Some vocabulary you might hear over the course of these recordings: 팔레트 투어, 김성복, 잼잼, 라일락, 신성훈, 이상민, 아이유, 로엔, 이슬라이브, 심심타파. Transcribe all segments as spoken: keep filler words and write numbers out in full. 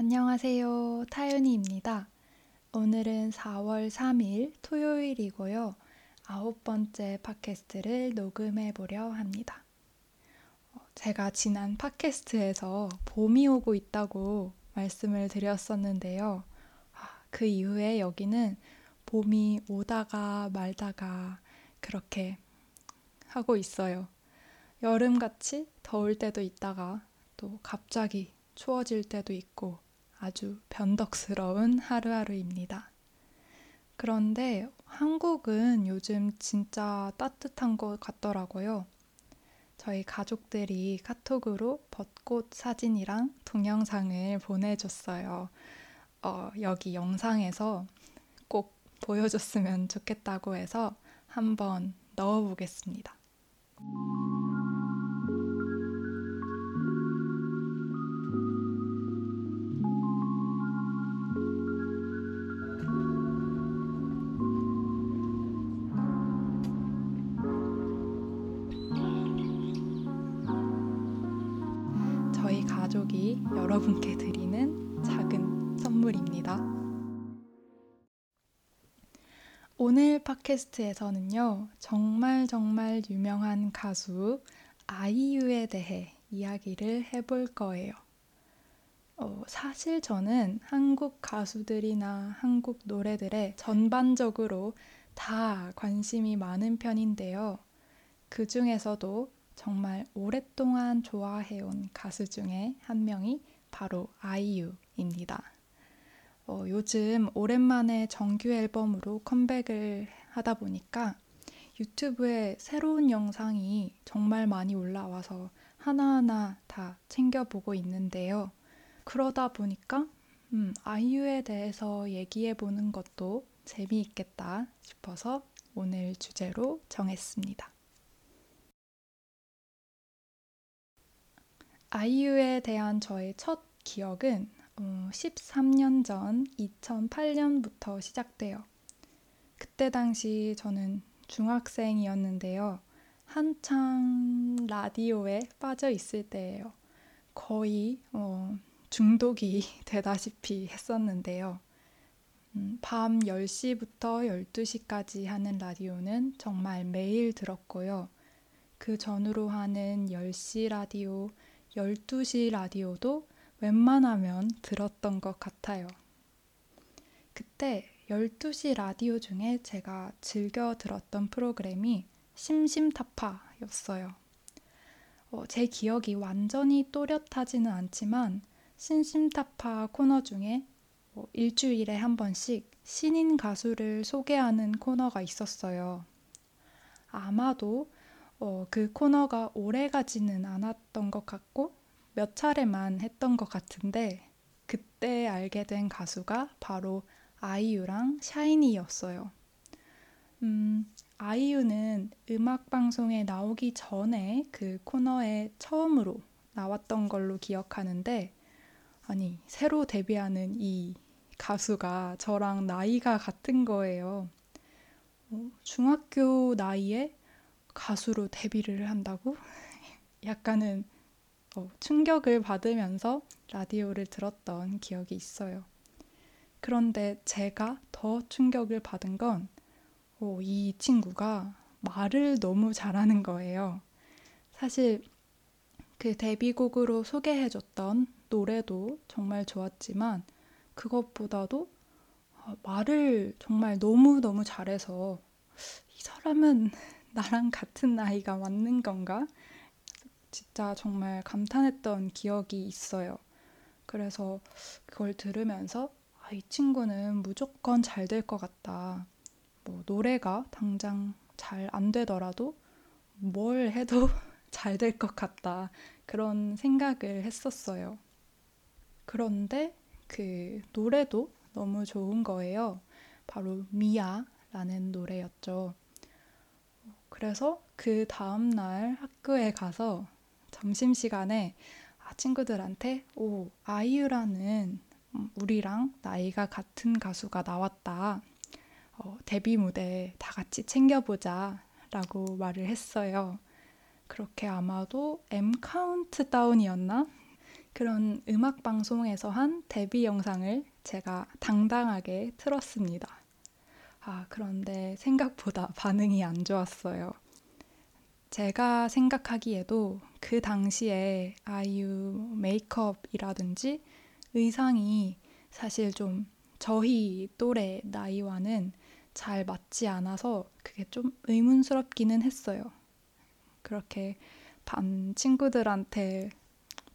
안녕하세요. 타윤이입니다. 오늘은 사월 삼일 토요일이고요. 아홉 번째 팟캐스트를 녹음해 보려 합니다. 제가 지난 팟캐스트에서 봄이 오고 있다고 말씀을 드렸었는데요. 그 이후에 여기는 봄이 오다가 말다가 그렇게 하고 있어요. 여름같이 더울 때도 있다가 또 갑자기 추워질 때도 있고 아주 변덕스러운 하루하루입니다. 그런데 한국은 요즘 진짜 따뜻한 것 같더라고요. 저희 가족들이 카톡으로 벚꽃 사진이랑 동영상을 보내줬어요. 어, 여기 영상에서 꼭 보여줬으면 좋겠다고 해서 한번 넣어보겠습니다. 저희 가족이 여러분께 드리는 작은 선물입니다. 오늘 팟캐스트에서는요, 정말 정말 유명한 가수 아이유에 대해 이야기를 해볼 거예요. 어, 사실 저는 한국 가수들이나 한국 노래들에 전반적으로 다 관심이 많은 편인데요. 그 중에서도 정말 오랫동안 좋아해온 가수 중에 한 명이 바로 아이유입니다. 어, 요즘 오랜만에 정규 앨범으로 컴백을 하다 보니까 유튜브에 새로운 영상이 정말 많이 올라와서 하나하나 다 챙겨보고 있는데요. 그러다 보니까 음, 아이유에 대해서 얘기해보는 것도 재미있겠다 싶어서 오늘 주제로 정했습니다. 아이유에 대한 저의 첫 기억은 십삼 년 전 이천팔 년부터 시작돼요. 그때 당시 저는 중학생이었는데요. 한창 라디오에 빠져 있을 때예요. 거의 어, 중독이 되다시피 했었는데요. 음, 밤 열 시부터 열두 시까지 하는 라디오는 정말 매일 들었고요. 그 전후로 하는 열 시 라디오, 열두 시 라디오도 웬만하면 들었던 것 같아요. 그때 열두 시 라디오 중에 제가 즐겨 들었던 프로그램이 심심타파였어요. 어, 제 기억이 완전히 또렷하지는 않지만 심심타파 코너 중에 뭐 일주일에 한 번씩 신인 가수를 소개하는 코너가 있었어요. 아마도 어, 그 코너가 오래 가지는 않았던 것 같고 몇 차례만 했던 것 같은데 그때 알게 된 가수가 바로 아이유랑 샤이니였어요. 음, 아이유는 음악방송에 나오기 전에 그 코너에 처음으로 나왔던 걸로 기억하는데, 아니 새로 데뷔하는 이 가수가 저랑 나이가 같은 거예요. 어, 중학교 나이에 가수로 데뷔를 한다고? 약간은 어, 충격을 받으면서 라디오를 들었던 기억이 있어요. 그런데 제가 더 충격을 받은 건 어, 이 친구가 말을 너무 잘하는 거예요. 사실 그 데뷔곡으로 소개해줬던 노래도 정말 좋았지만 그것보다도 말을 정말 너무너무 잘해서 이 사람은 나랑 같은 나이가 맞는 건가? 진짜 정말 감탄했던 기억이 있어요. 그래서 그걸 들으면서 아, 이 친구는 무조건 잘 될 것 같다. 뭐 노래가 당장 잘 안 되더라도 뭘 해도 잘 될 것 같다. 그런 생각을 했었어요. 그런데 그 노래도 너무 좋은 거예요. 바로 미야라는 노래였죠. 그래서 그 다음날 학교에 가서 점심시간에 친구들한테 오, 아이유라는 우리랑 나이가 같은 가수가 나왔다. 어, 데뷔 무대 다 같이 챙겨보자 라고 말을 했어요. 그렇게 아마도 M 카운트다운이었나? 그런 음악 방송에서 한 데뷔 영상을 제가 당당하게 틀었습니다. 아, 그런데 생각보다 반응이 안 좋았어요. 제가 생각하기에도 그 당시에 아이유 메이크업이라든지 의상이 사실 좀 저희 또래 나이와는 잘 맞지 않아서 그게 좀 의문스럽기는 했어요. 그렇게 반 친구들한테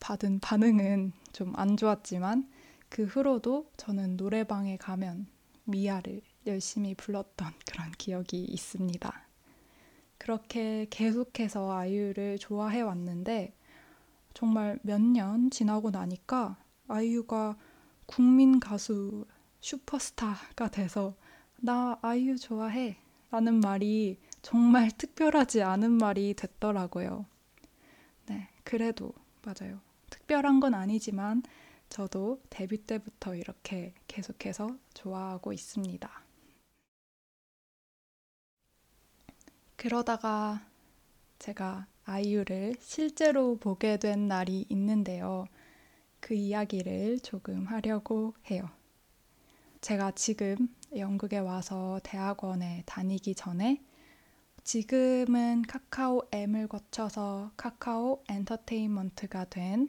받은 반응은 좀 안 좋았지만 그 후로도 저는 노래방에 가면 미아를 열심히 불렀던 그런 기억이 있습니다. 그렇게 계속해서 아이유를 좋아해 왔는데 정말 몇 년 지나고 나니까 아이유가 국민 가수 슈퍼스타가 돼서 나 아이유 좋아해 라는 말이 정말 특별하지 않은 말이 됐더라고요. 네, 그래도 맞아요. 특별한 건 아니지만 저도 데뷔 때부터 이렇게 계속해서 좋아하고 있습니다. 그러다가 제가 아이유를 실제로 보게 된 날이 있는데요. 그 이야기를 조금 하려고 해요. 제가 지금 영국에 와서 대학원에 다니기 전에 지금은 카카오 M을 거쳐서 카카오 엔터테인먼트가 된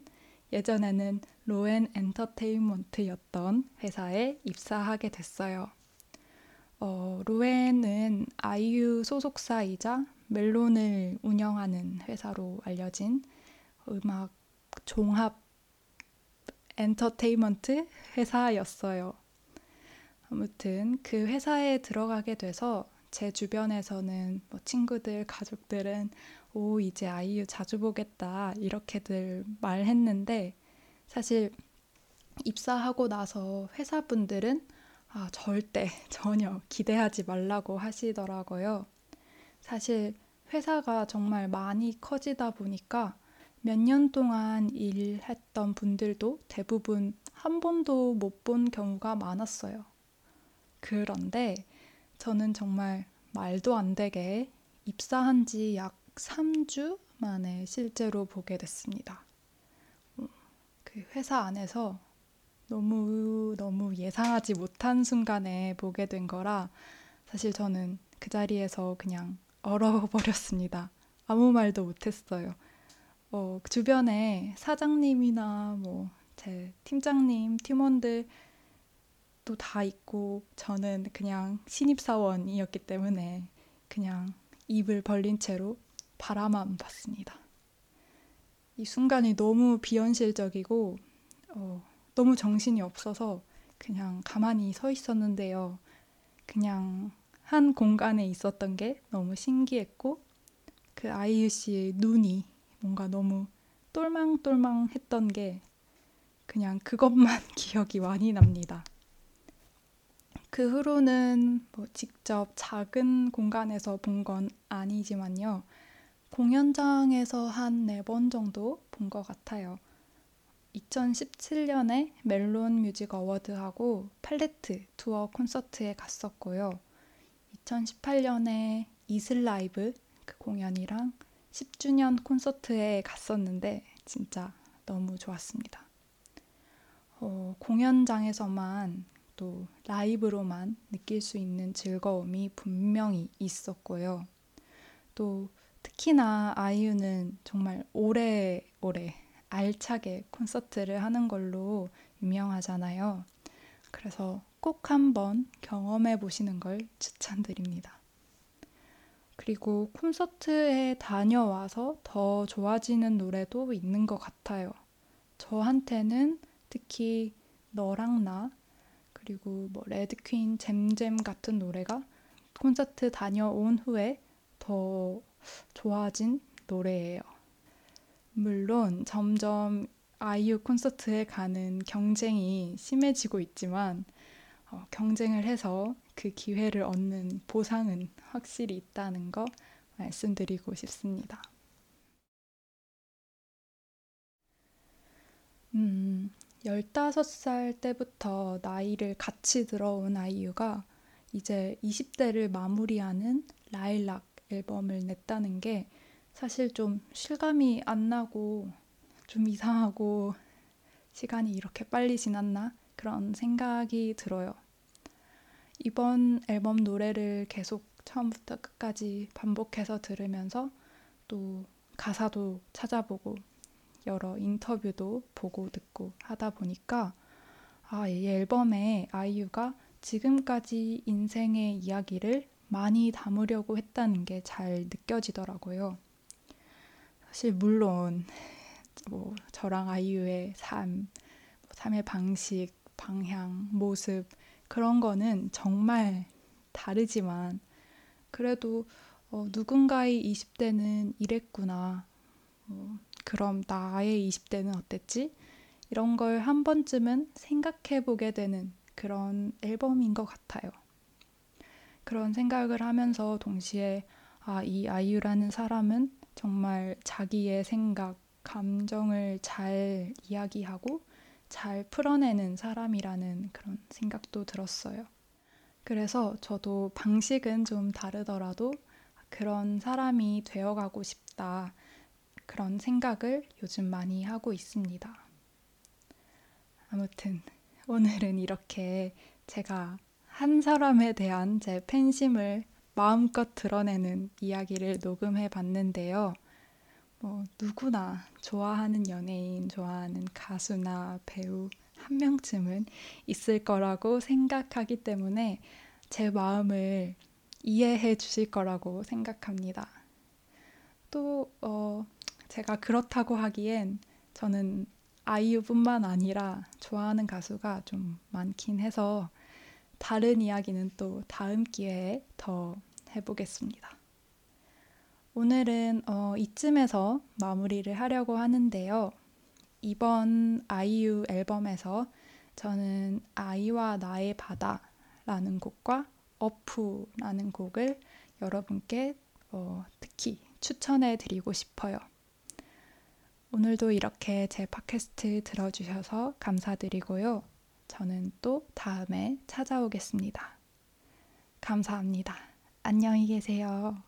예전에는 로엔 엔터테인먼트였던 회사에 입사하게 됐어요. 어, 로엔은 아이유 소속사이자 멜론을 운영하는 회사로 알려진 음악 종합 엔터테인먼트 회사였어요. 아무튼 그 회사에 들어가게 돼서 제 주변에서는 뭐 친구들, 가족들은 오, 이제 아이유 자주 보겠다 이렇게들 말했는데 사실 입사하고 나서 회사분들은 아, 절대 전혀 기대하지 말라고 하시더라고요. 사실 회사가 정말 많이 커지다 보니까 몇 년 동안 일했던 분들도 대부분 한 번도 못 본 경우가 많았어요. 그런데 저는 정말 말도 안 되게 입사한 지 약 삼 주 만에 실제로 보게 됐습니다. 그 회사 안에서 너무 너무 예상하지 못한 순간에 보게 된 거라 사실 저는 그 자리에서 그냥 얼어버렸습니다. 아무 말도 못했어요. 어, 주변에 사장님이나 뭐 제 팀장님, 팀원들 또 다 있고 저는 그냥 신입사원이었기 때문에 그냥 입을 벌린 채로 바라만 봤습니다. 이 순간이 너무 비현실적이고 어, 너무 정신이 없어서 그냥 가만히 서 있었는데요. 그냥 한 공간에 있었던 게 너무 신기했고 그 아이유 씨의 눈이 뭔가 너무 똘망똘망했던 게 그냥 그것만 기억이 많이 납니다. 그 후로는 뭐 직접 작은 공간에서 본 건 아니지만요. 공연장에서 한 네 번 정도 본 것 같아요. 이천십칠 년에 멜론 뮤직 어워드하고 팔레트 투어 콘서트에 갔었고요. 이천십팔 년에 이슬라이브 그 공연이랑 십 주년 콘서트에 갔었는데 진짜 너무 좋았습니다. 어, 공연장에서만 또 라이브로만 느낄 수 있는 즐거움이 분명히 있었고요. 또 특히나 아이유는 정말 오래오래 알차게 콘서트를 하는 걸로 유명하잖아요. 그래서 꼭 한번 경험해 보시는 걸 추천드립니다. 그리고 콘서트에 다녀와서 더 좋아지는 노래도 있는 것 같아요. 저한테는 특히 너랑 나 그리고 뭐 레드퀸, 잼잼 같은 노래가 콘서트 다녀온 후에 더 좋아진 노래예요. 물론 점점 아이유 콘서트에 가는 경쟁이 심해지고 있지만 어, 경쟁을 해서 그 기회를 얻는 보상은 확실히 있다는 거 말씀드리고 싶습니다. 음... 열다섯 살 때부터 나이를 같이 들어온 아이유가 이제 이십 대를 마무리하는 라일락 앨범을 냈다는 게 사실 좀 실감이 안 나고 좀 이상하고 시간이 이렇게 빨리 지났나? 그런 생각이 들어요. 이번 앨범 노래를 계속 처음부터 끝까지 반복해서 들으면서 또 가사도 찾아보고 여러 인터뷰도 보고 듣고 하다 보니까 아, 이 앨범에 아이유가 지금까지 인생의 이야기를 많이 담으려고 했다는 게 잘 느껴지더라고요. 사실 물론 뭐 저랑 아이유의 삶, 삶의 방식, 방향, 모습 그런 거는 정말 다르지만 그래도 어, 누군가의 이십 대는 이랬구나, 어, 그럼 나의 이십 대는 어땠지? 이런 걸 한 번쯤은 생각해보게 되는 그런 앨범인 것 같아요. 그런 생각을 하면서 동시에 아, 이 아이유라는 사람은 정말 자기의 생각, 감정을 잘 이야기하고 잘 풀어내는 사람이라는 그런 생각도 들었어요. 그래서 저도 방식은 좀 다르더라도 그런 사람이 되어가고 싶다, 그런 생각을 요즘 많이 하고 있습니다. 아무튼 오늘은 이렇게 제가 한 사람에 대한 제 팬심을 마음껏 드러내는 이야기를 녹음해 봤는데요. 뭐 누구나 좋아하는 연예인, 좋아하는 가수나 배우 한 명쯤은 있을 거라고 생각하기 때문에 제 마음을 이해해 주실 거라고 생각합니다. 또 어, 제가 그렇다고 하기엔 저는 아이유뿐만 아니라 좋아하는 가수가 좀 많긴 해서 다른 이야기는 또 다음 기회에 더 해보겠습니다. 오늘은 어, 이쯤에서 마무리를 하려고 하는데요. 이번 아이유 앨범에서 저는 아이와 나의 바다라는 곡과 어프라는 곡을 여러분께 어, 특히 추천해 드리고 싶어요. 오늘도 이렇게 제 팟캐스트 들어주셔서 감사드리고요. 저는 또 다음에 찾아오겠습니다. 감사합니다. 안녕히 계세요.